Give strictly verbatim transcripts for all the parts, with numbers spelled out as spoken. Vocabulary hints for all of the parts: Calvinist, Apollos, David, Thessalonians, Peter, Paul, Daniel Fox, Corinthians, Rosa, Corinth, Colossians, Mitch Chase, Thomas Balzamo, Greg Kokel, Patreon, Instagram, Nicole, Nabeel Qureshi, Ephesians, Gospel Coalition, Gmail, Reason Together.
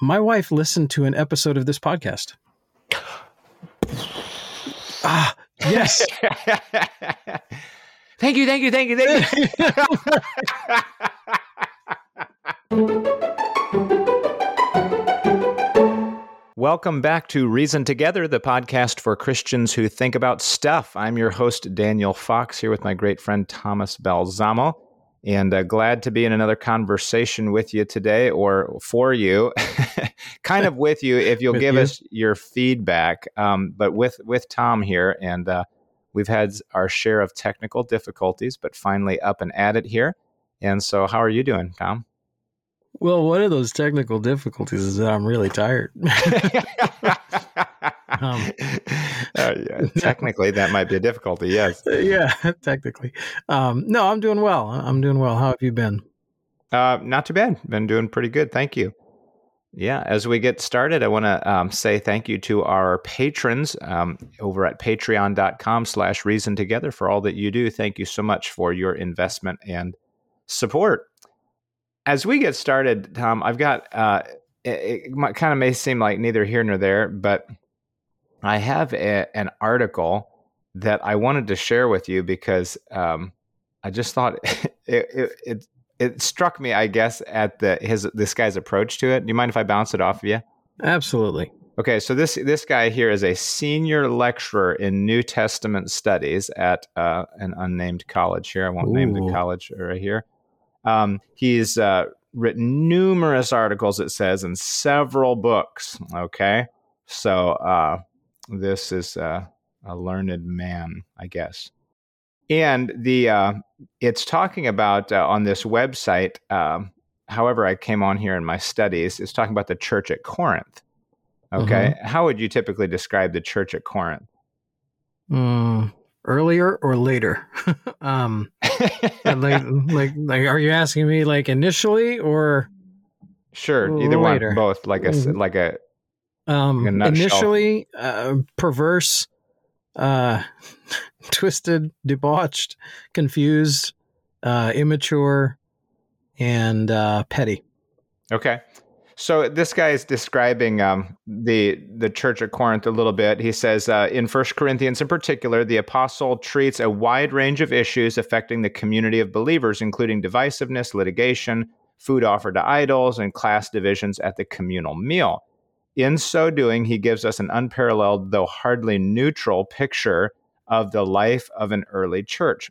my wife listened to an episode of this podcast. Ah, yes. Thank you, thank you, thank you, thank you. Welcome back to Reason Together, the podcast for Christians who think about stuff. I'm your host, Daniel Fox, here with my great friend, Thomas Balzamo. And uh, glad to be in another conversation with you today, or for you, kind of with you, if you'll give you. us your feedback, um, but with, with Tom here. And uh, we've had our share of technical difficulties, but finally up and at it here. And so how are you doing, Tom? Well, one of those technical difficulties is that I'm really tired. Um, uh, yeah, technically, that might be a difficulty, yes. Yeah, technically. Um, no, I'm doing well. I'm doing well. How have you been? Uh, not too bad. Been doing pretty good. Thank you. Yeah, as we get started, I want to um, say thank you to our patrons um, over at patreon.com slash reason together for all that you do. Thank you so much for your investment and support. As we get started, Tom, I've got, uh, it, it kind of may seem like neither here nor there, but I have a, an article that I wanted to share with you because um, I just thought it, it, it it struck me, I guess, at the his this guy's approach to it. Do you mind if I bounce it off of you? Absolutely. Okay, so this this guy here is a senior lecturer in New Testament studies at uh, an unnamed college here. I won't Ooh. name the college right here. Um, he's uh, written numerous articles, it says, and several books. Okay, so. Uh, This is a, a learned man, I guess. And the uh, it's talking about uh, on this website, uh, however I came on here in my studies, it's talking about the church at Corinth. Okay. Mm-hmm. How would you typically describe the church at Corinth? Mm, earlier or later? um, like, like, like, are you asking me like initially or? Sure. Either later. One, both, like a, mm-hmm. like a, Um, initially, uh, perverse, uh, twisted, debauched, confused, uh, immature, and uh, petty. Okay. So this guy is describing um, the the church at Corinth a little bit. He says, uh, in First Corinthians in particular, the apostle treats a wide range of issues affecting the community of believers, including divisiveness, litigation, food offered to idols, and class divisions at the communal meal. In so doing, he gives us an unparalleled, though hardly neutral, picture of the life of an early church.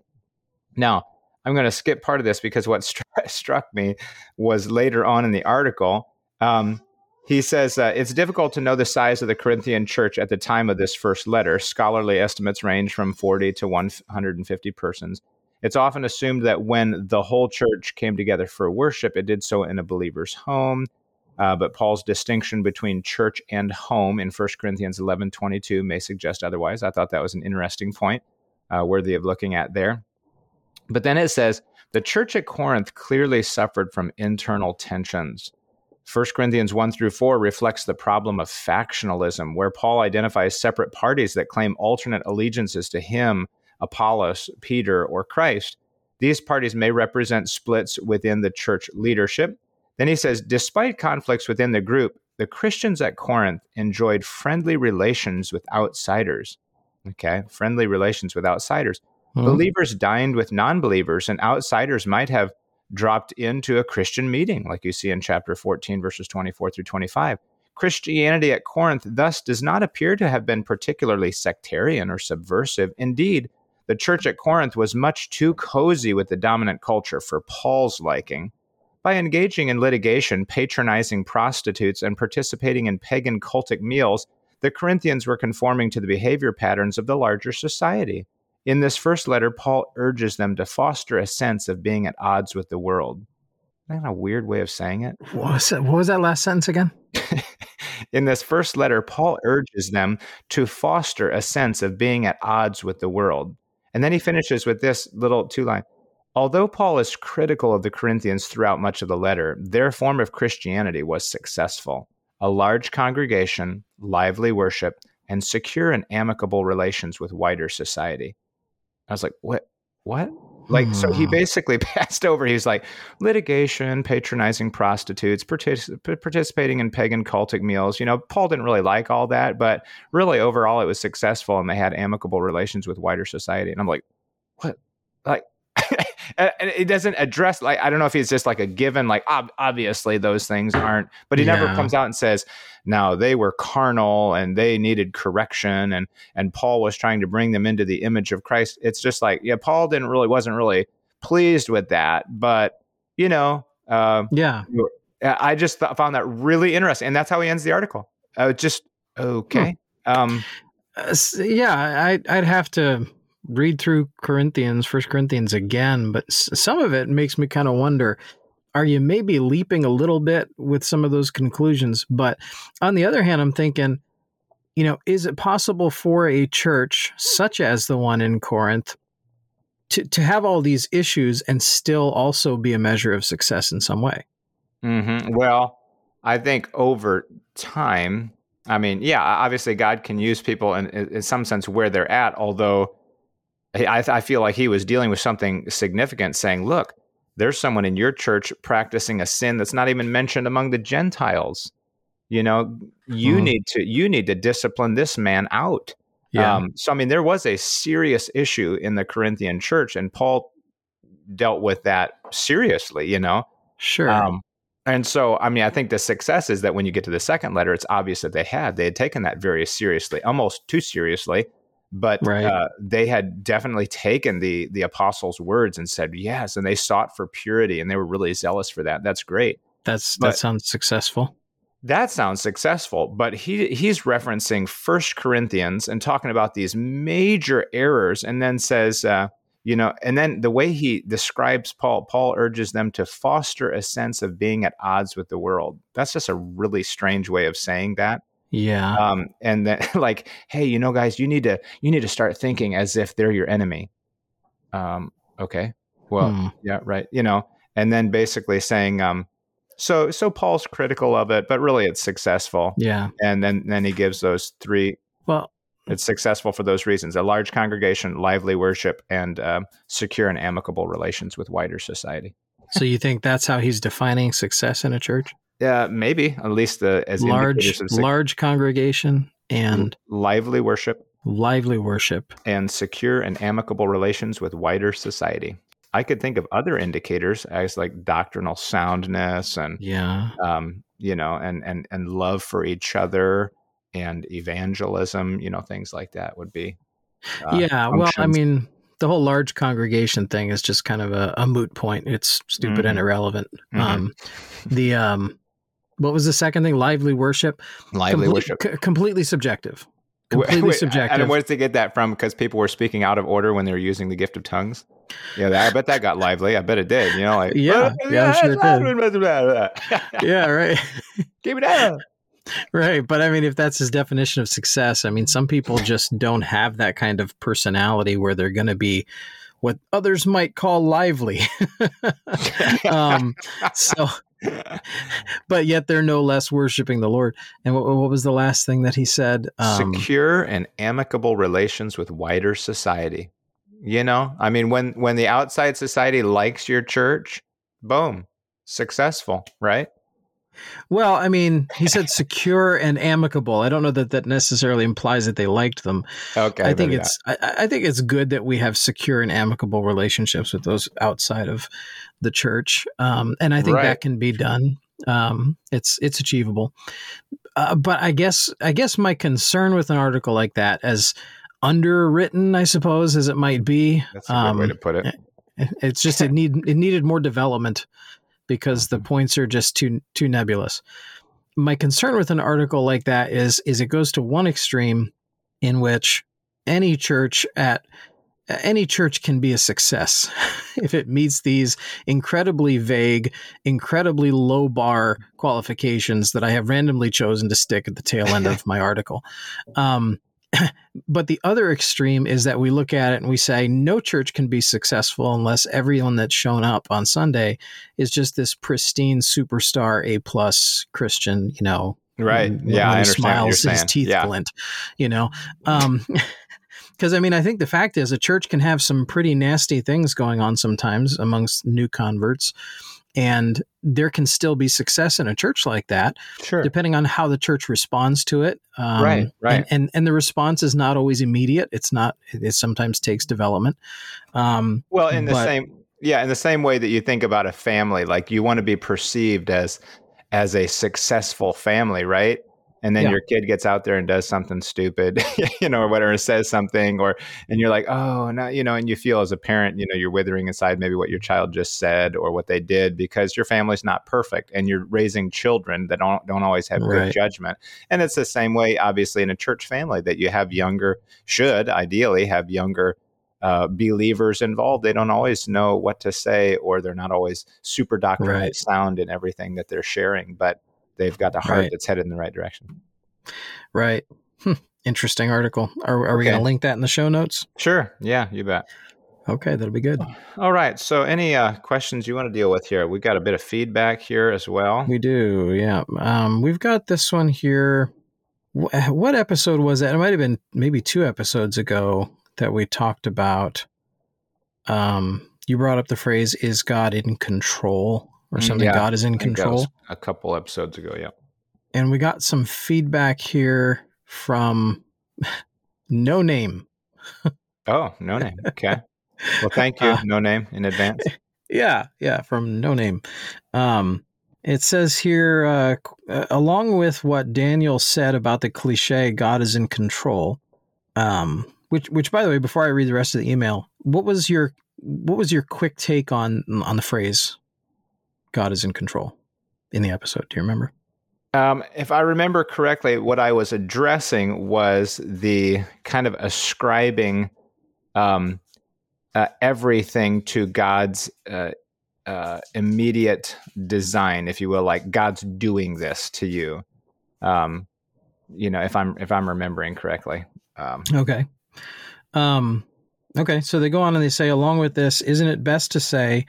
Now, I'm going to skip part of this because what stru- struck me was later on in the article. Um, he says, uh, it's difficult to know the size of the Corinthian church at the time of this first letter. Scholarly estimates range from forty to one hundred fifty persons. It's often assumed that when the whole church came together for worship, it did so in a believer's home. Uh, but Paul's distinction between church and home in First Corinthians eleven twenty-two may suggest otherwise. I thought that was an interesting point uh, worthy of looking at there. But then it says, the church at Corinth clearly suffered from internal tensions. First Corinthians one through four reflects the problem of factionalism, where Paul identifies separate parties that claim alternate allegiances to him, Apollos, Peter, or Christ. These parties may represent splits within the church leadership. Then he says, despite conflicts within the group, the Christians at Corinth enjoyed friendly relations with outsiders. Okay, friendly relations with outsiders. Mm-hmm. Believers dined with non-believers, and outsiders might have dropped into a Christian meeting, like you see in chapter fourteen, verses twenty-four through twenty-five. Christianity at Corinth thus does not appear to have been particularly sectarian or subversive. Indeed, the church at Corinth was much too cozy with the dominant culture for Paul's liking. By engaging in litigation, patronizing prostitutes, and participating in pagan cultic meals, the Corinthians were conforming to the behavior patterns of the larger society. In this first letter, Paul urges them to foster a sense of being at odds with the world. Isn't that a weird way of saying it? What was that, what was that last sentence again? In this first letter, Paul urges them to foster a sense of being at odds with the world. And then he finishes with this little two-line. Although Paul is critical of the Corinthians throughout much of the letter, their form of Christianity was successful. A large congregation, lively worship, and secure and amicable relations with wider society. I was like, what? What? Like, so he basically passed over. He was like, litigation, patronizing prostitutes, partic- participating in pagan cultic meals. You know, Paul didn't really like all that, but really overall it was successful and they had amicable relations with wider society. And I'm like, what? Like, and it doesn't address, like, I don't know if he's just like a given, like, ob- obviously those things aren't, but he yeah. never comes out and says, no, they were carnal and they needed correction. And, and Paul was trying to bring them into the image of Christ. It's just like, yeah, Paul didn't really, wasn't really pleased with that, but you know, uh, yeah, I just th- found that really interesting. And that's how he ends the article. Uh, just, okay. Hmm. Um, uh, so, yeah, I, I'd have to read through Corinthians, First Corinthians again, but some of it makes me kind of wonder, are you maybe leaping a little bit with some of those conclusions? But on the other hand, I'm thinking, you know, is it possible for a church such as the one in Corinth to, to have all these issues and still also be a measure of success in some way? Mm-hmm. Well, I think over time, I mean, yeah, obviously God can use people in, in some sense where they're at, although I, I feel like he was dealing with something significant, saying, look, there's someone in your church practicing a sin that's not even mentioned among the Gentiles. You know, you mm. need to you need to discipline this man out. Yeah. Um, so, I mean, there was a serious issue in the Corinthian church, and Paul dealt with that seriously, you know? Sure. Um, and so, I mean, I think the success is that when you get to the second letter, it's obvious that they had. They had taken that very seriously, almost too seriously. But right. uh, they had definitely taken the the apostles' words and said yes, and they sought for purity, and they were really zealous for that. That's great. That's but that sounds successful. That sounds successful. But he he's referencing First Corinthians and talking about these major errors, and then says, uh, you know, and then the way he describes Paul, Paul urges them to foster a sense of being at odds with the world. That's just a really strange way of saying that. Yeah. Um, and then like, hey, you know, guys, you need to, you need to start thinking as if they're your enemy. Um, okay. Well, hmm. yeah, right. You know, and then basically saying, um, so, so Paul's critical of it, but really it's successful. Yeah. And then, then he gives those three, well, it's successful for those reasons: a large congregation, lively worship, and, um, secure and amicable relations with wider society. So you think that's how he's defining success in a church? Yeah, uh, maybe at least the as large, large congregation and lively worship, lively worship, and secure and amicable relations with wider society. I could think of other indicators as like doctrinal soundness and yeah, um, you know, and and and love for each other and evangelism. You know, things like that would be. Uh, yeah, functions. Well, I mean, the whole large congregation thing is just kind of a, a moot point. It's stupid mm-hmm. and irrelevant. Mm-hmm. Um, the um. What was the second thing? Lively worship. Lively Comple- worship. C- completely subjective. Completely wait, wait, subjective. And where did they get that from? Because people were speaking out of order when they were using the gift of tongues. Yeah, that, I bet that got lively. I bet it did. You know, like yeah, oh, yeah, I'm sure it did. Yeah, right. Keep it down. Right, but I mean, if that's his definition of success, I mean, some people just don't have that kind of personality where they're going to be what others might call lively. um, so. But yet they're no less worshiping the Lord. And what, what was the last thing that he said? Um, Secure and amicable relations with wider society. You know, I mean, when, when the outside society likes your church, boom, successful, right? Well, I mean, he said secure and amicable. I don't know that that necessarily implies that they liked them. Okay, I think it's I, I think it's good that we have secure and amicable relationships with those outside of the church, um, and I think right. that can be done. Um, it's it's achievable. Uh, but I guess I guess my concern with an article like that, as underwritten, I suppose, as it might be, that's a good um, way to put it. It's just it need it needed more development, because the points are just too too nebulous. My concern with an article like that is is it goes to one extreme in which any church at any church can be a success if it meets these incredibly vague, incredibly low bar qualifications that I have randomly chosen to stick at the tail end of my article. Um, but the other extreme is that we look at it and we say, no church can be successful unless everyone that's shown up on Sunday is just this pristine superstar, A-plus Christian, you know. Right. When, yeah, when I understand smiles, what you're saying. His teeth yeah. glint, you know. Um, Because, I mean, I think the fact is a church can have some pretty nasty things going on sometimes amongst new converts, and there can still be success in a church like that, sure, depending on how the church responds to it. Um, right, right. And, and and the response is not always immediate. It's not. It sometimes takes development. Um, well, in the but, same, yeah, in the same way that you think about a family, like you want to be perceived as as a successful family, right? And then yeah. your kid gets out there and does something stupid, you know, or whatever, and says something, or, and you're like, oh, no, you know, and you feel as a parent, you know, you're withering inside maybe what your child just said or what they did, because your family's not perfect and you're raising children that don't, don't always have right. good judgment. And it's the same way, obviously, in a church family that you have younger, should ideally have younger uh, believers involved. They don't always know what to say, or they're not always super doctrinally right. sound in everything that they're sharing, but they've got a heart right. that's headed in the right direction. Right. Hmm. Interesting article. Are, are we okay. going to link that in the show notes? Sure. Yeah, you bet. Okay, that'll be good. All right. So any uh, questions you want to deal with here? We've got a bit of feedback here as well. We do, yeah. Um, we've got this one here. What episode was that? It might have been maybe two episodes ago that we talked about. Um, you brought up the phrase, is God in control? Or something, yeah, God is in control. A couple episodes ago, yeah. And we got some feedback here from No Name. Oh, No Name. Okay. Well, thank you, uh, No Name, in advance. Yeah, yeah, from No Name. Um, it says here, uh, along with what Daniel said about the cliche, God is in control, um, which, which, by the way, before I read the rest of the email, what was your what was your quick take on on the phrase God is in control in the episode? Do you remember? Um, if I remember correctly, what I was addressing was the kind of ascribing um, uh, everything to God's uh, uh, immediate design, if you will, like God's doing this to you. Um, you know, if I'm if I'm remembering correctly. Um, okay. Um, okay. So they go on and they say, along with this, isn't it best to say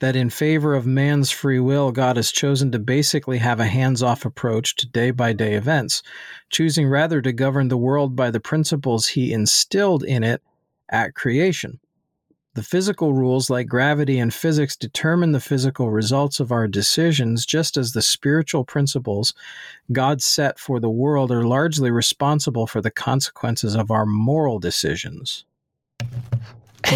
that in favor of man's free will, God has chosen to basically have a hands-off approach to day-by-day events, choosing rather to govern the world by the principles he instilled in it at creation. The physical rules like gravity and physics determine the physical results of our decisions, just as the spiritual principles God set for the world are largely responsible for the consequences of our moral decisions.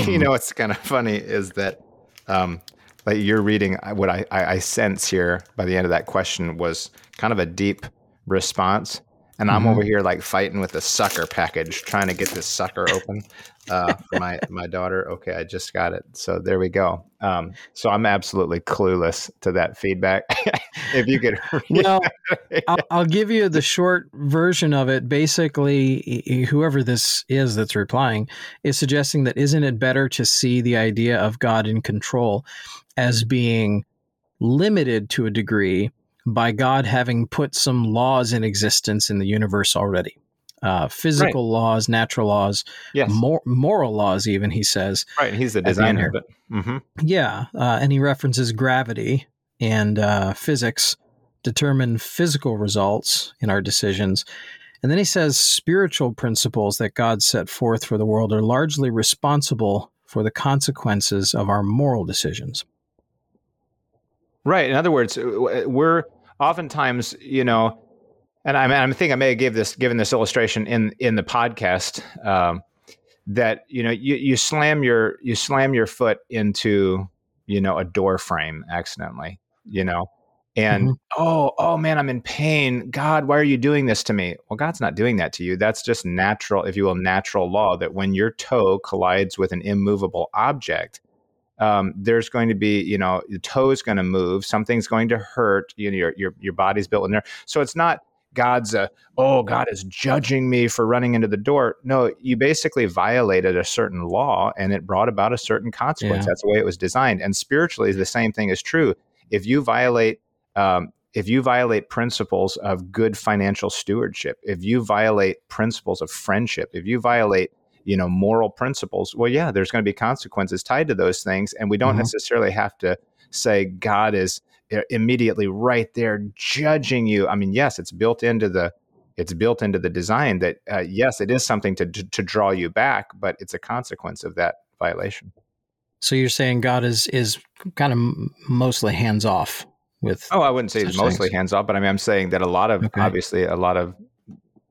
You know, what's kind of funny is that... Um, Like you're reading, what I, I sense here by the end of that question was kind of a deep response. And I'm mm-hmm. over here like fighting with a sucker package, trying to get this sucker open uh, for my, my daughter. Okay, I just got it. So there we go. Um, so I'm absolutely clueless to that feedback. If you could. Well, I'll, I'll give you the short version of it. Basically, whoever this is that's replying is suggesting that isn't it better to see the idea of God in control as being limited to a degree by God having put some laws in existence in the universe already. Uh, physical right. laws, natural laws, yes. mor- moral laws even, he says. Right, he's the designer. But, mm-hmm. Yeah, uh, and he references gravity and uh, physics determine physical results in our decisions. And then he says spiritual principles that God set forth for the world are largely responsible for the consequences of our moral decisions. Right. In other words, we're... Oftentimes, you know, and I, I think I may have gave this, given this illustration in in the podcast, um, that you know you, you slam your you slam your foot into you know a door frame accidentally, you know, and mm-hmm. oh oh man, I'm in pain. God, why are you doing this to me? Well, God's not doing that to you. That's just natural, if you will, natural law that when your toe collides with an immovable object, Um, there's going to be, you know, the toe is going to move, something's going to hurt, you know, your, your, your body's built in there. So it's not God's, uh, oh, God is judging me for running into the door. No, you basically violated a certain law and it brought about a certain consequence. Yeah. That's the way it was designed. And spiritually, the same thing is true. If you violate, um, if you violate principles of good financial stewardship, if you violate principles of friendship, if you violate you know, moral principles, well, yeah, there's going to be consequences tied to those things. And we don't mm-hmm. necessarily have to say God is immediately right there judging you. I mean, yes, it's built into the it's built into the design that, uh, yes, it is something to, to to draw you back, but it's a consequence of that violation. So you're saying God is is kind of mostly hands off with— Oh, I wouldn't say he's mostly hands off, but I mean, I'm saying that a lot of, okay. obviously a lot of,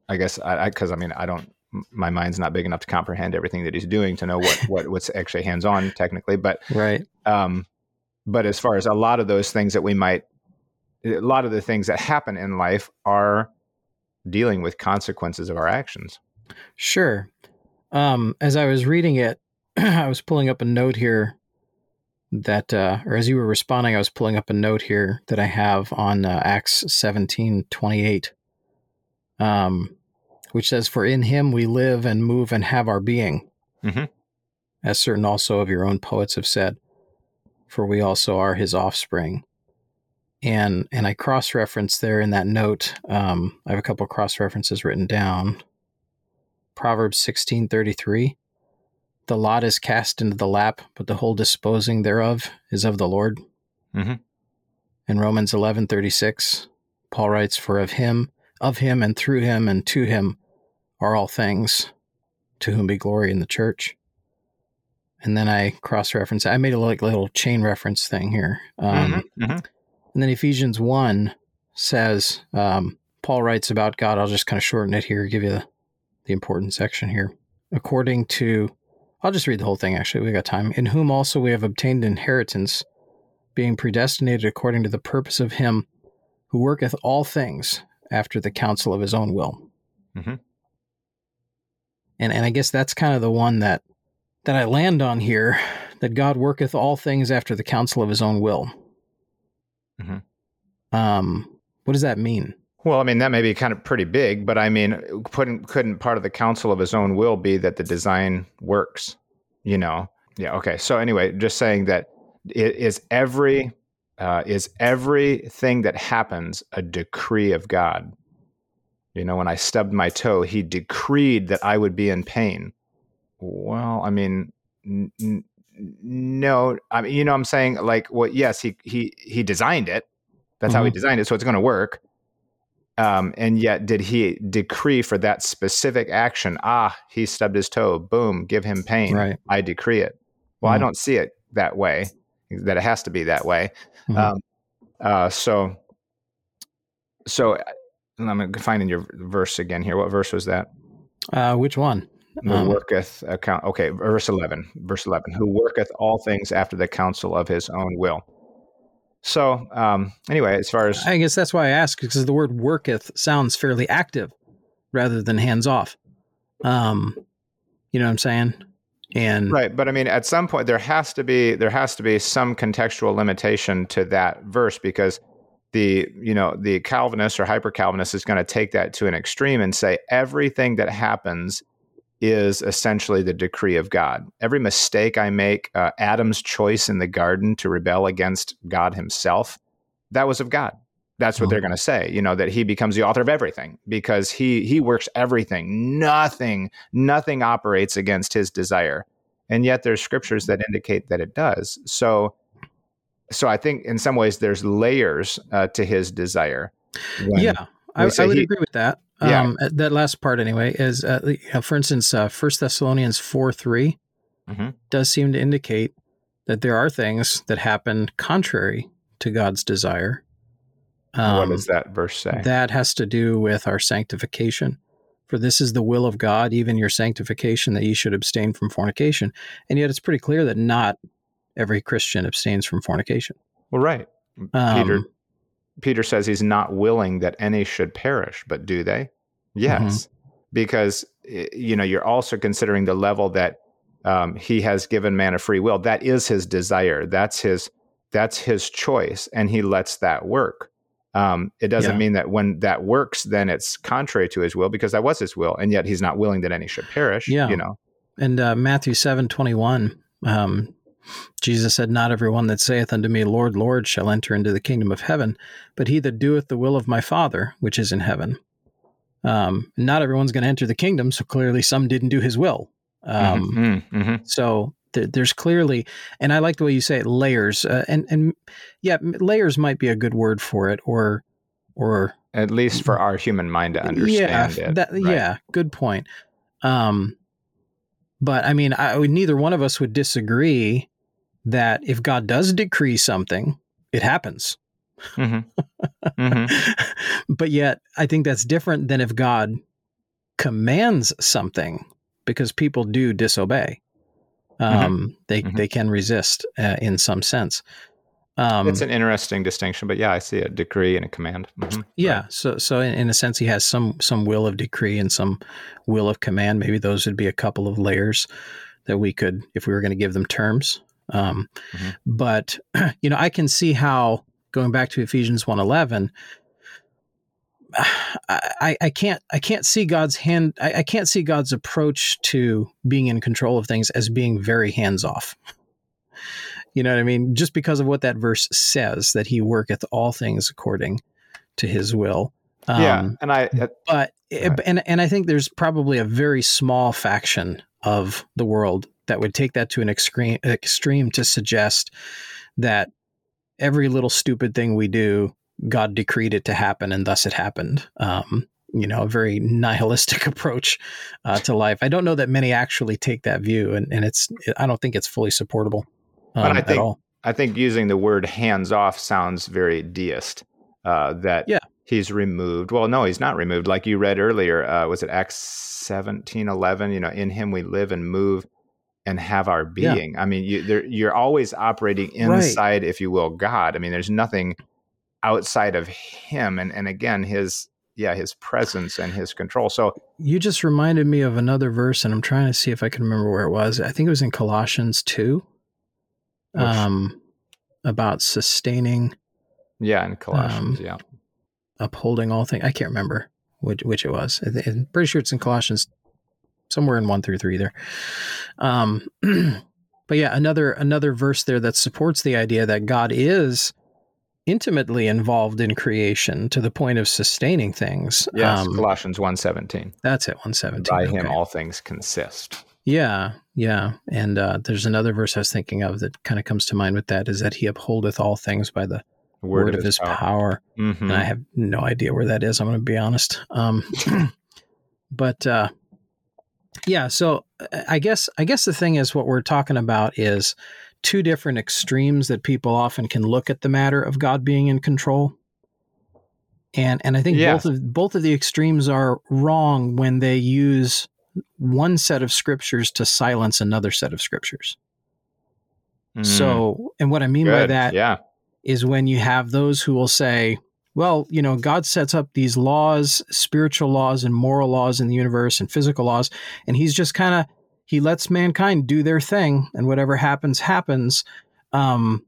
I guess, I, I, cause I mean, I don't, my mind's not big enough to comprehend everything that he's doing to know what, what what's actually hands on technically. But, right. um, but as far as a lot of those things that we might, a lot of the things that happen in life are dealing with consequences of our actions. Sure. Um, as I was reading it, I was pulling up a note here that, uh, or as you were responding, I was pulling up a note here that I have on uh, Acts seventeen twenty-eight, um, which says, "For in him we live and move and have our being, mm-hmm. as certain also of your own poets have said, for we also are his offspring." And and I cross-referenced there in that note, um, I have a couple of cross-references written down. Proverbs sixteen thirty-three. "The lot is cast into the lap, but the whole disposing thereof is of the Lord." Mm-hmm. In Romans eleven thirty-six, Paul writes, "For of him, of him and through him and to him are all things, to whom be glory in the church." And then I cross-reference, I made a like little chain reference thing here. Um, mm-hmm. Mm-hmm. And then Ephesians one says, um, Paul writes about God, I'll just kind of shorten it here, give you the, the important section here. According to— I'll just read the whole thing, actually. We got time. "In whom also we have obtained inheritance, being predestinated according to the purpose of him who worketh all things after the counsel of his own will." Mm-hmm. And and I guess that's kind of the one that, that I land on here, that God worketh all things after the counsel of his own will. Mm-hmm. Um, what does that mean? Well, I mean, that may be kind of pretty big, but I mean, couldn't, couldn't part of the counsel of his own will be that the design works, you know? Yeah. Okay. So anyway, just saying that it is every, uh, is everything that happens a decree of God. You know, when I stubbed my toe, he decreed that I would be in pain. Well, I mean, n- n- no, I mean, you know what I'm saying? Like, well, yes, he, he, he designed it. That's mm-hmm. how he designed it. So it's going to work. Um, and yet did he decree for that specific action? Ah, he stubbed his toe. Boom. Give him pain. Right. I decree it. Well, mm-hmm. I don't see it that way, that it has to be that way. Mm-hmm. Um, uh, so, so I'm finding your verse again here. What verse was that? Uh, which one? Who um, worketh account. Okay. Verse eleven, verse eleven, who worketh all things after the counsel of his own will. So um, anyway, as far as... I guess that's why I ask, because the word worketh sounds fairly active rather than hands-off. Um, you know what I'm saying? And right, but I mean, at some point, there has to be there has to be some contextual limitation to that verse, because the, you know, the Calvinist or hyper-Calvinist is going to take that to an extreme and say everything that happens is essentially the decree of God. Every mistake I make, uh, Adam's choice in the garden to rebel against God himself, that was of God. That's what oh. they're going to say, you know, that he becomes the author of everything because he he works everything. Nothing, nothing operates against his desire. And yet there's scriptures that indicate that it does. So, so I think in some ways there's layers uh, to his desire. Yeah, I, I would he, agree with that. Yeah. Um, that last part anyway is, uh, for instance, uh, First Thessalonians four three mm-hmm. does seem to indicate that there are things that happen contrary to God's desire. Um, what does that verse say? That has to do with our sanctification. "For this is the will of God, even your sanctification, that ye should abstain from fornication." And yet it's pretty clear that not every Christian abstains from fornication. Well, right. Um, Peter Peter says he's not willing that any should perish, but do they? Yes, mm-hmm. because, you know, you're also considering the level that um, he has given man a free will. That is his desire. That's his, that's his choice. And he lets that work. Um, it doesn't yeah. mean that when that works, then it's contrary to his will, because that was his will. And yet he's not willing that any should perish, yeah. you know? And uh, Matthew seven twenty-one, um, Jesus said, "Not every one that saith unto me, Lord, Lord, shall enter into the kingdom of heaven, but he that doeth the will of my Father, which is in heaven." Um, not everyone's going to enter the kingdom, so clearly some didn't do his will. Um, mm-hmm, mm-hmm. So th- there's clearly, and I like the way you say it, layers. Uh, and, and yeah, layers might be a good word for it, or or at least for our human mind to understand yeah, it. That, right? Yeah, good point. Um, but I mean, I would, neither one of us would disagree that if God does decree something, it happens. Mm-hmm. Mm-hmm. But yet, I think that's different than if God commands something, because people do disobey. Um, mm-hmm. They mm-hmm. they can resist uh, in some sense. Um, it's an interesting distinction, but yeah, I see a decree and a command. Mm-hmm. Yeah, right. so so in, in a sense, he has some some will of decree and some will of command. Maybe those would be a couple of layers that we could, if we were going to give them terms. Um, mm-hmm. But you know, I can see how, going back to Ephesians one eleven, I, I can't I can't see God's hand I, I can't see God's approach to being in control of things as being very hands off. You know what I mean? Just because of what that verse says, that he worketh all things according to his will. Um, yeah, and I. Uh, but right. and and I think there's probably a very small faction of the world that would take that to an extreme extreme to suggest that every little stupid thing we do, God decreed it to happen, and thus it happened. Um, you know, a very nihilistic approach uh, to life. I don't know that many actually take that view, and and it's I don't think it's fully supportable. But um, I think I think using the word hands off sounds very deist, uh, that yeah. he's removed. Well, no, he's not removed. Like you read earlier, uh, was it Acts seventeen eleven? You know, in him we live and move and have our being. Yeah. I mean, you, there, you're always operating inside, right. if you will, God. I mean, there's nothing outside of him. And, and again, his, yeah, his presence and his control. So you just reminded me of another verse, and I'm trying to see if I can remember where it was. I think it was in Colossians two. Um, about sustaining. Yeah, in Colossians, um, yeah. Upholding all things. I can't remember which which it was. I'm pretty sure it's in Colossians, somewhere in one through three there. Um, but yeah, another another verse there that supports the idea that God is intimately involved in creation to the point of sustaining things. Yes, um, Colossians one seventeen. That's it, one seventeen. By him okay. all things consist. Yeah, yeah. And uh, there's another verse I was thinking of that kind of comes to mind with that, is that he upholdeth all things by the word, word of his power. power. Mm-hmm. And I have no idea where that is, I'm going to be honest. Um, but uh, yeah, so I guess I guess the thing is, what we're talking about is two different extremes that people often can look at the matter of God being in control. And and I think yes. both of both of the extremes are wrong when they use one set of scriptures to silence another set of scriptures. Mm. So, and what I mean Good. by that yeah. is when you have those who will say, well, you know, God sets up these laws, spiritual laws and moral laws in the universe and physical laws, and he's just kind of, he lets mankind do their thing, and whatever happens, happens. Um,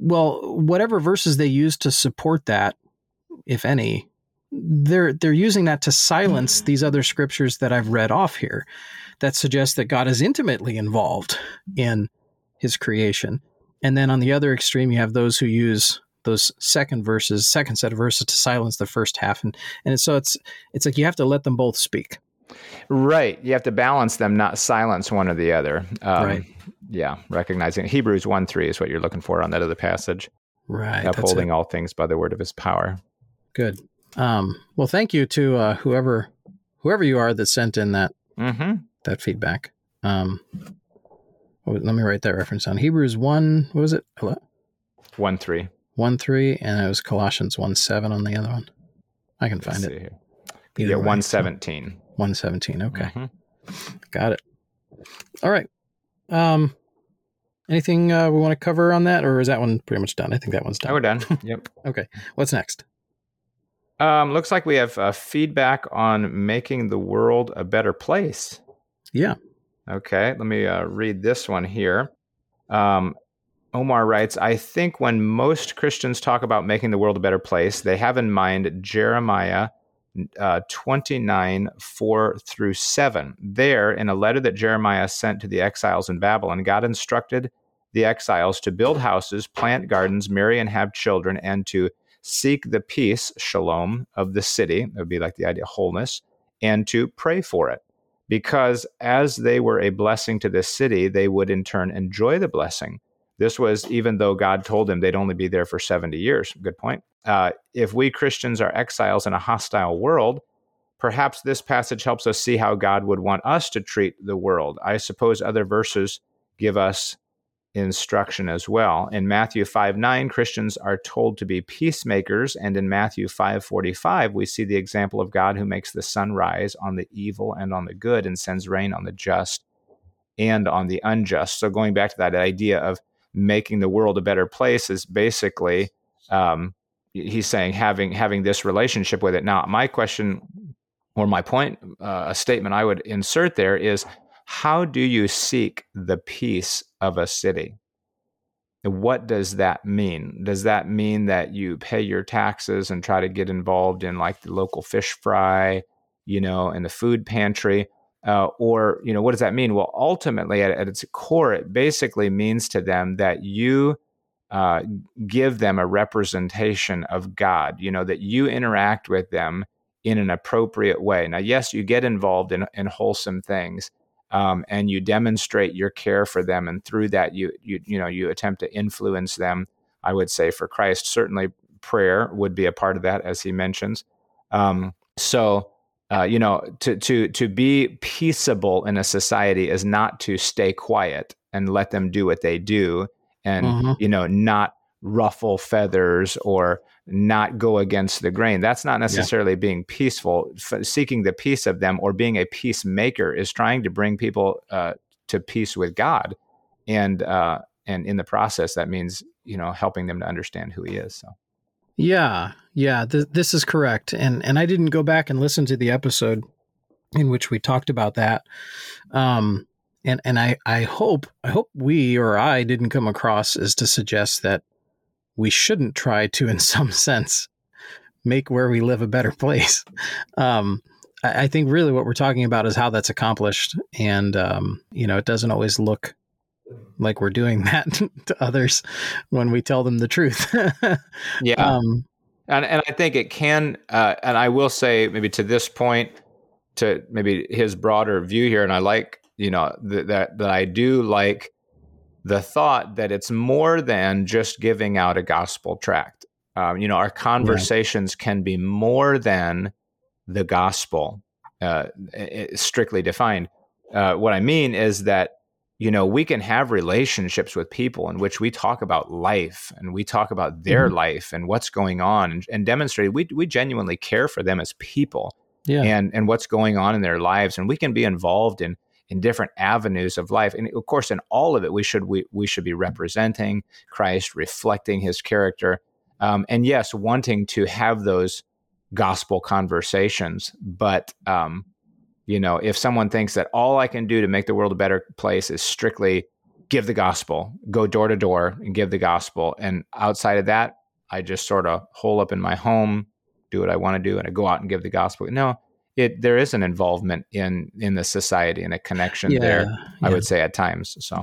well, whatever verses they use to support that, if any, They're they're using that to silence these other scriptures that I've read off here that suggest that God is intimately involved in his creation. And then on the other extreme, you have those who use those second verses, second set of verses, to silence the first half. And and so it's it's like you have to let them both speak. Right. You have to balance them, not silence one or the other. Um, right. Yeah. Recognizing Hebrews one three is what you're looking for on that other passage. Right. Upholding all things by the word of his power. Good. Um, well, thank you to uh, whoever whoever you are that sent in that mm-hmm. that feedback. Um, let me write that reference down. Hebrews one, what was it? Hello? One three. One three, and it was Colossians one seven on the other one. I can Let's find it. Here. Yeah, one seventeen. One seventeen. Okay, mm-hmm. Got it. All right. Um, anything uh, we want to cover on that, or is that one pretty much done? I think that one's done. Oh, we're done. Yep. Okay. What's next? Um, looks like we have uh, feedback on making the world a better place. Yeah. Okay. Let me uh, read this one here. Um, Omar writes, I think when most Christians talk about making the world a better place, they have in mind Jeremiah uh, twenty-nine, four through seven. There, in a letter that Jeremiah sent to the exiles in Babylon, God instructed the exiles to build houses, plant gardens, marry and have children, and to seek the peace, shalom, of the city. That would be like the idea of wholeness, and to pray for it. Because as they were a blessing to this city, they would in turn enjoy the blessing. This was even though God told him they'd only be there for seventy years. Good point. Uh, if we Christians are exiles in a hostile world, perhaps this passage helps us see how God would want us to treat the world. I suppose other verses give us instruction as well. In Matthew five nine, Christians are told to be peacemakers, and in Matthew five forty-five, we see the example of God who makes the sun rise on the evil and on the good and sends rain on the just and on the unjust. So going back to that idea of making the world a better place is basically, um, he's saying, having having this relationship with it. Now, my question or my point, uh, a statement I would insert there is, how do you seek the peace of a city? What does that mean? Does that mean that you pay your taxes and try to get involved in like the local fish fry, you know, and the food pantry? Uh, or, you know, what does that mean? Well, ultimately, at, at its core, it basically means to them that you uh, give them a representation of God, you know, that you interact with them in an appropriate way. Now, yes, you get involved in, in wholesome things. Um, and you demonstrate your care for them, and through that, you you you know you attempt to influence them. I would say for Christ, certainly prayer would be a part of that, as he mentions. Um, so uh, you know, to to to be peaceable in a society is not to stay quiet and let them do what they do, and mm-hmm. you know, not ruffle feathers or not go against the grain. That's not necessarily yeah. being peaceful. F- seeking the peace of them or being a peacemaker is trying to bring people uh, to peace with God. And uh, and in the process, that means, you know, helping them to understand who he is. So, yeah, yeah, th- this is correct. And and I didn't go back and listen to the episode in which we talked about that. Um, and and I, I hope I hope we or I didn't come across as to suggest that we shouldn't try to, in some sense, make where we live a better place. Um, I, I think really what we're talking about is how that's accomplished. And, um, you know, it doesn't always look like we're doing that to others when we tell them the truth. yeah. Um, and, and I think it can, uh, and I will say maybe to this point, to maybe his broader view here, and I like, you know, th- that that I do like the thought that it's more than just giving out a gospel tract. Um, you know, our conversations yeah. can be more than the gospel, uh, strictly defined. Uh, what I mean is that, you know, we can have relationships with people in which we talk about life and we talk about their mm-hmm. life and what's going on, and, and demonstrate we we genuinely care for them as people yeah. and, and what's going on in their lives. And we can be involved in in different avenues of life. And of course, in all of it, we should we we should be representing Christ, reflecting his character, um, and yes, wanting to have those gospel conversations. But, um, you know, if someone thinks that all I can do to make the world a better place is strictly give the gospel, go door to door and give the gospel, and outside of that, I just sort of hole up in my home, do what I want to do, and I go out and give the gospel. No. It, there is an involvement in, in the society and a connection yeah, there, I yeah. would say, at times. So,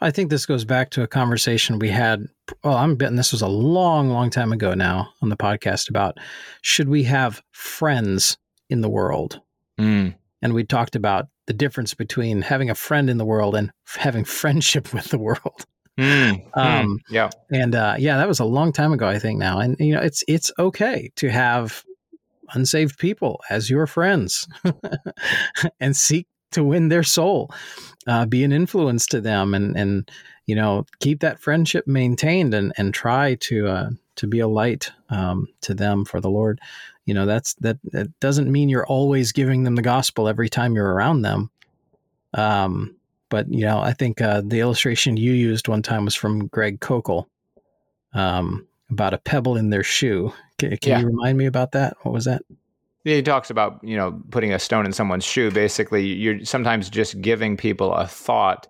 I think this goes back to a conversation we had. Well, I'm betting this was a long, long time ago now on the podcast about should we have friends in the world? Mm. And we talked about the difference between having a friend in the world and having friendship with the world. Mm. Um, mm. Yeah, and uh, yeah, that was a long time ago, I think now. And you know, it's it's okay to have unsaved people as your friends and seek to win their soul, uh, be an influence to them, and, and, you know, keep that friendship maintained and, and try to, uh, to be a light, um, to them for the Lord. You know, that's, that, that doesn't mean you're always giving them the gospel every time you're around them. Um, but you know, I think, uh, the illustration you used one time was from Greg Kokel, um, about a pebble in their shoe. Can, can yeah. you remind me about that? What was that? Yeah, he talks about, you know, putting a stone in someone's shoe. Basically, you're sometimes just giving people a thought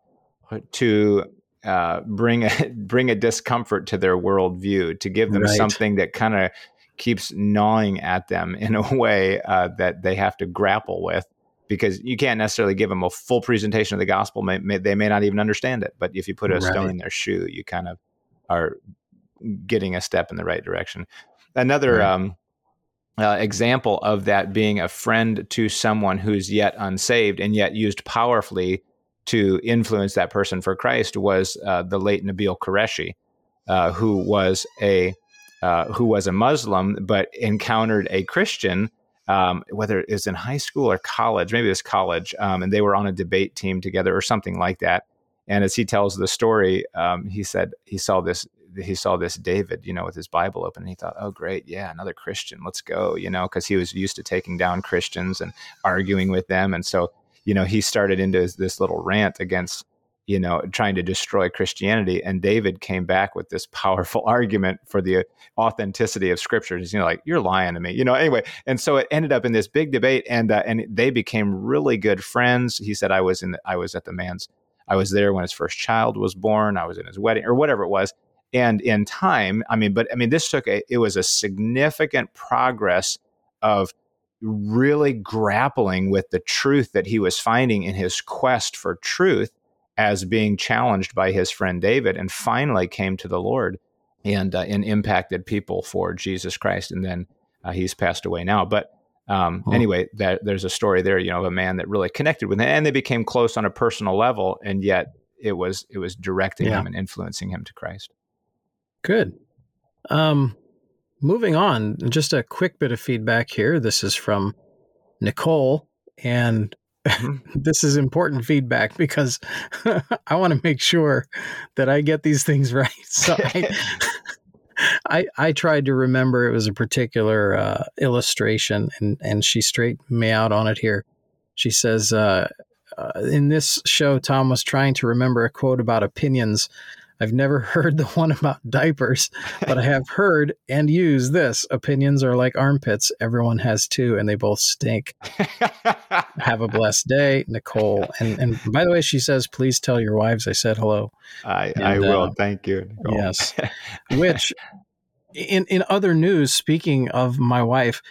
to uh, bring a, bring a discomfort to their worldview, to give them right. something that kind of keeps gnawing at them in a way uh, that they have to grapple with, because you can't necessarily give them a full presentation of the gospel. May, may, they may not even understand it. But if you put a right. stone in their shoe, you kind of are getting a step in the right direction. Another right. um, uh, example of that being a friend to someone who's yet unsaved and yet used powerfully to influence that person for Christ was uh, the late Nabeel Qureshi, uh, who was a uh, who was a Muslim, but encountered a Christian, um, whether it was in high school or college, maybe it was college, um, and they were on a debate team together or something like that. And as he tells the story, um, he said he saw this he saw this David, you know, with his Bible open, and he thought, oh, great, yeah, another Christian, let's go, you know, because he was used to taking down Christians and arguing with them. And so, you know, he started into his, this little rant against, you know, trying to destroy Christianity. And David came back with this powerful argument for the authenticity of Scripture. He's, you know, like, you're lying to me, you know, anyway. And so it ended up in this big debate, and uh, and they became really good friends. He said, I was in, the, I was at the man's I was there when his first child was born. I was in his wedding or whatever it was. And in time, I mean, but I mean, this took a, it was a significant progress of really grappling with the truth that he was finding in his quest for truth as being challenged by his friend David, and finally came to the Lord and, uh, and impacted people for Jesus Christ. And then uh, he's passed away now. But Um, huh. Anyway, that, there's a story there, you know, of a man that really connected with him, and they became close on a personal level, and yet it was it was directing yeah. him and influencing him to Christ. Good. Um, moving on, just a quick bit of feedback here. This is from Nicole, and mm-hmm. this is important feedback because I want to make sure that I get these things right. So I, I, I tried to remember, it was a particular uh, illustration, and, and she straightened me out on it here. She says, uh, uh, in this show, Tom was trying to remember a quote about opinions. I've never heard the one about diapers, but I have heard and used this. Opinions are like armpits. Everyone has two, and they both stink. Have a blessed day, Nicole. And and by the way, she says, please tell your wives I said hello. I, and, I will. Uh, Thank you, Nicole. Yes. Which, in, in other news, speaking of my wife,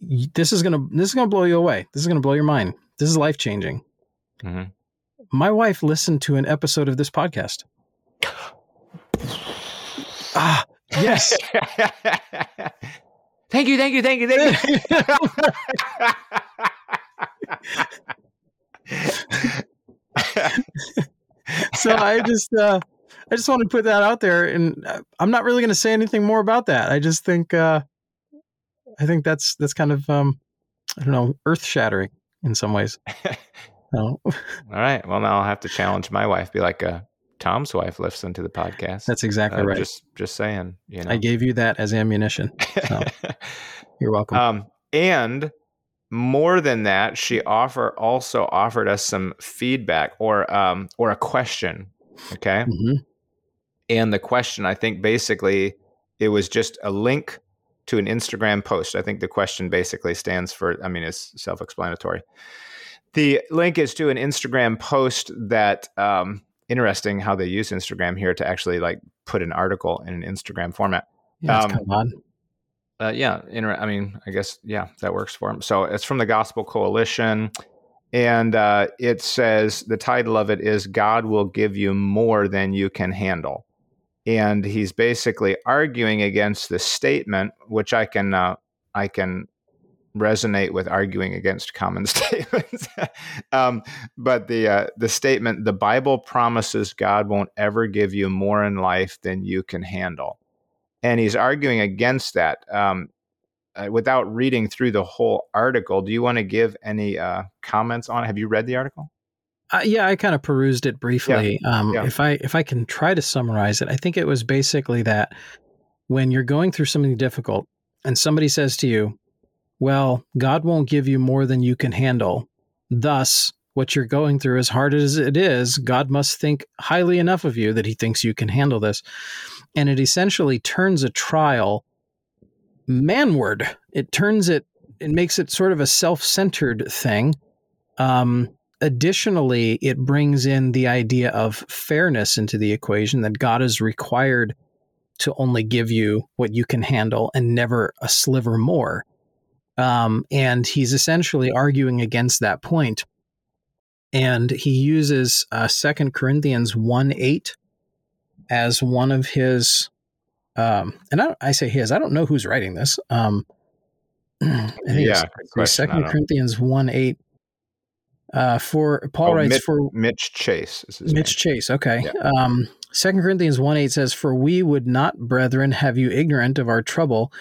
this is gonna this is gonna blow you away. This is gonna blow your mind. This is life-changing. Mm-hmm. My wife listened to an episode of this podcast. Ah, yes. thank you, thank you, thank you, thank you. So I just, uh, I just want to put that out there, and I'm not really going to say anything more about that. I just think, uh, I think that's that's kind of, um, I don't know, earth-shattering in some ways. No. All right. Well, now I'll have to challenge my wife. Be like a. Tom's wife listens to the podcast. That's exactly uh, right. Just, just saying, you know, I gave you that as ammunition. So you're welcome. Um, and more than that, she offer also offered us some feedback or, um, or a question. Okay. Mm-hmm. And the question, I think basically it was just a link to an Instagram post. I think the question basically stands for, I mean, it's self-explanatory. The link is to an Instagram post that, um, interesting how they use Instagram here to actually like put an article in an Instagram format. Yeah, um, kind of uh, yeah inter- I mean, I guess, yeah, that works for them. So it's from the Gospel Coalition, and uh, it says the title of it is "God Will Give You More Than You Can Handle," and he's basically arguing against the statement, which I can uh, I can. resonate with arguing against common statements. um, but the uh, the statement, the Bible promises God won't ever give you more in life than you can handle. And he's arguing against that um, uh, without reading through the whole article. Do you want to give any uh, comments on it? Have you read the article? Uh, yeah, I kind of perused it briefly. Yeah. Um, yeah. If I if I can try to summarize it, I think it was basically that when you're going through something difficult and somebody says to you, well, God won't give you more than you can handle. Thus, what you're going through, as hard as it is, God must think highly enough of you that he thinks you can handle this. And it essentially turns a trial manward. It turns it, it makes it sort of a self-centered thing. Um, additionally, it brings in the idea of fairness into the equation, that God is required to only give you what you can handle and never a sliver more. Um, and he's essentially arguing against that point. And he uses uh, Second Corinthians one eight as one of his, um, and I, I say his, I don't know who's writing this. Um, I think yeah, it's, it's Second Corinthians one eight Uh, for Paul oh, writes Mitch, for Mitch Chase. Is his Mitch name. Chase. Okay. Yeah. Um, Second Corinthians one eight says, "For we would not, brethren, have you ignorant of our trouble,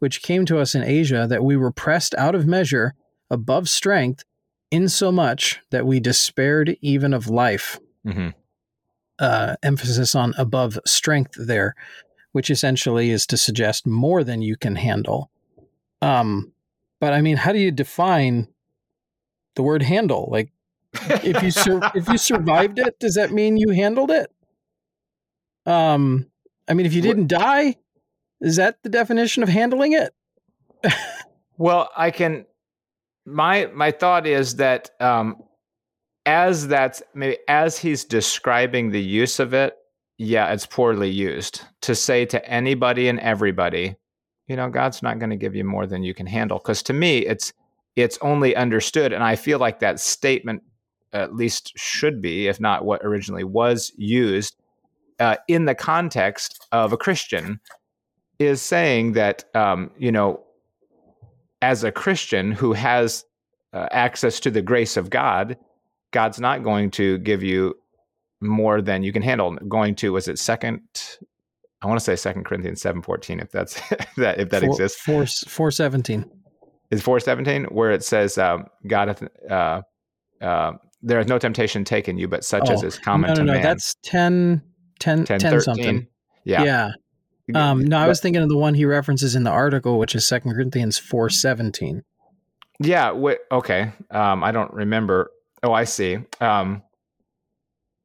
which came to us in Asia, that we were pressed out of measure, above strength, insomuch that we despaired even of life." Mm-hmm. Uh, emphasis on above strength there, which essentially is to suggest more than you can handle. Um, but I mean, how do you define the word handle? Like, if you sur- if you survived it, does that mean you handled it? Um, I mean, if you didn't die, is that the definition of handling it? Well, I can. My my thought is that um, as that's maybe as he's describing the use of it, yeah, it's poorly used to say to anybody and everybody, you know, God's not going to give you more than you can handle. Because to me, it's. It's only understood, and I feel like that statement at least should be, if not what originally was used, uh, in the context of a Christian, is saying that, um, you know, as a Christian who has uh, access to the grace of God, God's not going to give you more than you can handle. Going to, was it second? I want to say Second Corinthians seven fourteen, if that's that if that four, exists. four seventeen Is four seventeen where it says, um, "God, hath, uh, uh, there is no temptation taken you, but such oh, as is common no, no, to no, man." No, no, that's ten, ten, ten, ten something. Yeah, yeah. Um, no, I but, was thinking of the one he references in the article, which is Second Corinthians four seventeen Yeah. Wh- okay. Um, I don't remember. Oh, I see. Um,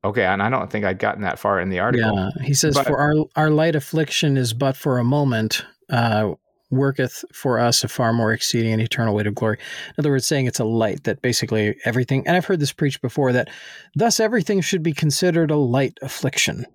okay, and I don't think I'd gotten that far in the article. Yeah. He says, but, "For our our light affliction is but for a moment." Uh, worketh for us a far more exceeding and eternal weight of glory. In other words, saying it's a light, that basically everything, and I've heard this preached before, that thus everything should be considered a light affliction.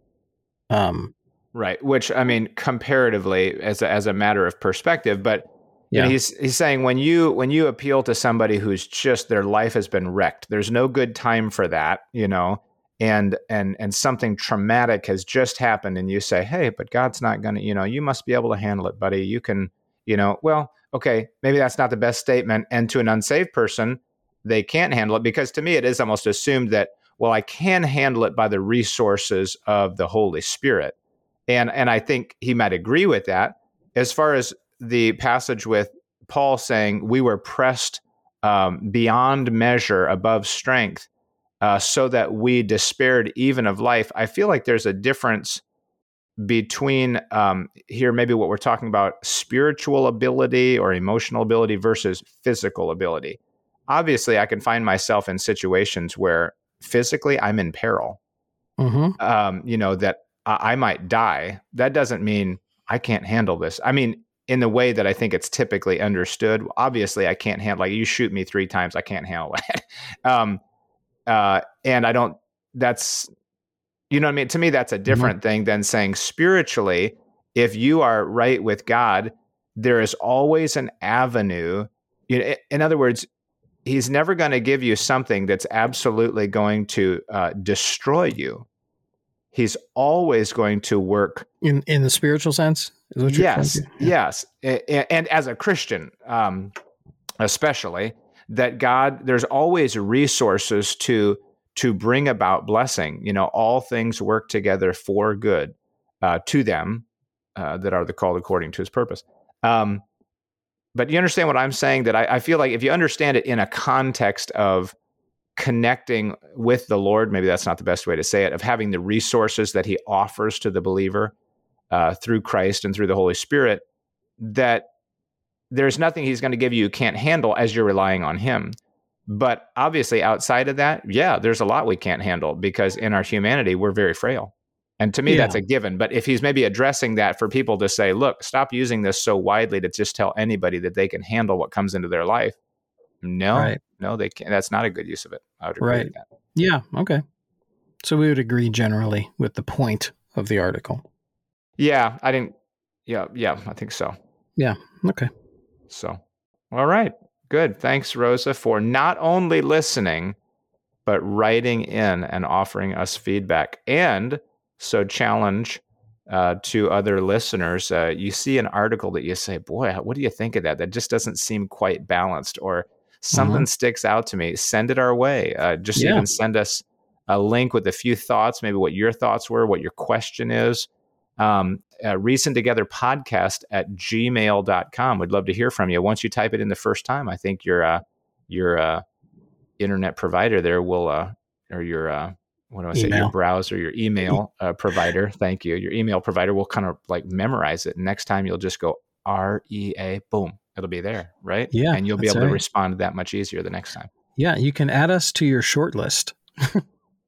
Um, right, which, I mean, comparatively, as a, as a matter of perspective, but yeah. he's he's saying when you when you appeal to somebody who's just, their life has been wrecked, there's no good time for that, you know, and and and something traumatic has just happened, and you say, hey, but God's not going to, you know, you must be able to handle it, buddy. You can, you know, well, okay, maybe that's not the best statement. And to an unsaved person, they can't handle it, because to me, it is almost assumed that, well, I can handle it by the resources of the Holy Spirit. And and I think he might agree with that. As far as the passage with Paul saying, we were pressed um, beyond measure, above strength, uh, so that we despaired even of life, I feel like there's a difference between um, here, maybe what we're talking about, spiritual ability or emotional ability versus physical ability. Obviously, I can find myself in situations where physically I'm in peril, mm-hmm. um, you know, that I-, I might die. That doesn't mean I can't handle this. I mean, in the way that I think it's typically understood, obviously I can't handle, like you shoot me three times, I can't handle it. um, uh, and I don't, that's, you know what I mean? To me, that's a different mm-hmm. thing than saying spiritually, if you are right with God, there is always an avenue. You know, in other words, he's never going to give you something that's absolutely going to uh, destroy you. He's always going to work. In in the spiritual sense? Is what you're yes, trying to, yeah. yes. And, and as a Christian, um, especially, that God, there's always resources to to bring about blessing. You know, all things work together for good uh, to them uh, that are the called according to his purpose. Um, but you understand what I'm saying, that I, I feel like if you understand it in a context of connecting with the Lord, maybe that's not the best way to say it, of having the resources that he offers to the believer uh, through Christ and through the Holy Spirit, that there's nothing he's going to give you you can't handle as you're relying on him. But obviously outside of that, yeah, there's a lot we can't handle, because in our humanity, we're very frail. And to me, yeah. that's a given. But if he's maybe addressing that for people to say, look, stop using this so widely to just tell anybody that they can handle what comes into their life. No, right. no, they can't. That's not a good use of it. I would agree right. with that. Yeah. Okay. So we would agree generally with the point of the article. Yeah. I didn't. Yeah. Yeah. I think so. Yeah. Okay. So, all right. Good. Thanks, Rosa, for not only listening, but writing in and offering us feedback. And so challenge uh, to other listeners. Uh, you see an article that you say, boy, what do you think of that? That just doesn't seem quite balanced. Or something mm-hmm. sticks out to me, send it our way. Uh, just yeah. even send us a link with a few thoughts, maybe what your thoughts were, what your question is. Um, uh, Reason Together podcast at gmail dot com. We'd love to hear from you. Once you type it in the first time, I think your uh, your uh, internet provider there will, uh, or your, uh, what do I say, email. your browser, your email uh, provider, thank you, your email provider will kind of like memorize it. Next time you'll just go R E A, boom, it'll be there, right? Yeah. And you'll be able right. to respond to that much easier the next time. Yeah, you can add us to your short list.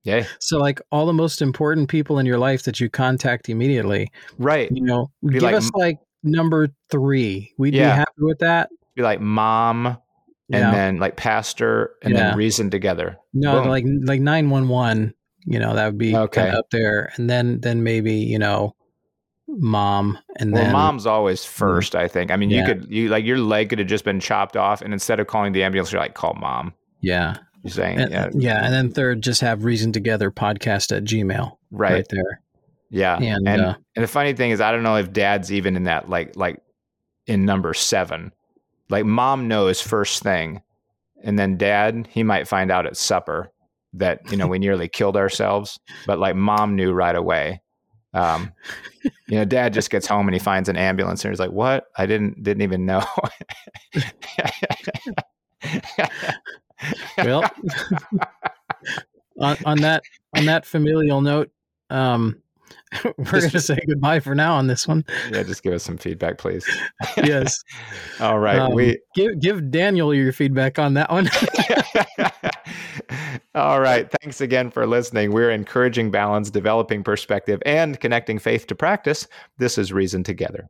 Yeah. So like all the most important people in your life that you contact immediately. Right. You know, be give like, us like number three. We'd yeah. be happy with that. Be like mom and yeah. then like pastor and yeah. then Reason Together. No, boom. like like nine one one, you know, that would be okay. kind of up there. And then then maybe, you know, mom and well, then mom's always first, I think. I mean, yeah. you could you like your leg could have just been chopped off and instead of calling the ambulance, you're like, call mom. Yeah. You're saying, and, yeah. yeah. And then third, just have Reason Together podcast at Gmail. Right, right there. Yeah. And and, uh, and the funny thing is, I don't know if dad's even in that, like, like in number seven, like mom knows first thing. And then dad, he might find out at supper that, you know, we nearly killed ourselves, but like mom knew right away. Um, you know, dad just gets home and he finds an ambulance and he's like, what? I didn't, didn't even know. Well, on, on that on that familial note, um, we're going to say goodbye for now on this one. Yeah, just give us some feedback, please. Yes. All right. Um, we give give Daniel your feedback on that one. All right. Thanks again for listening. We're encouraging balance, developing perspective, and connecting faith to practice. This is Reason Together.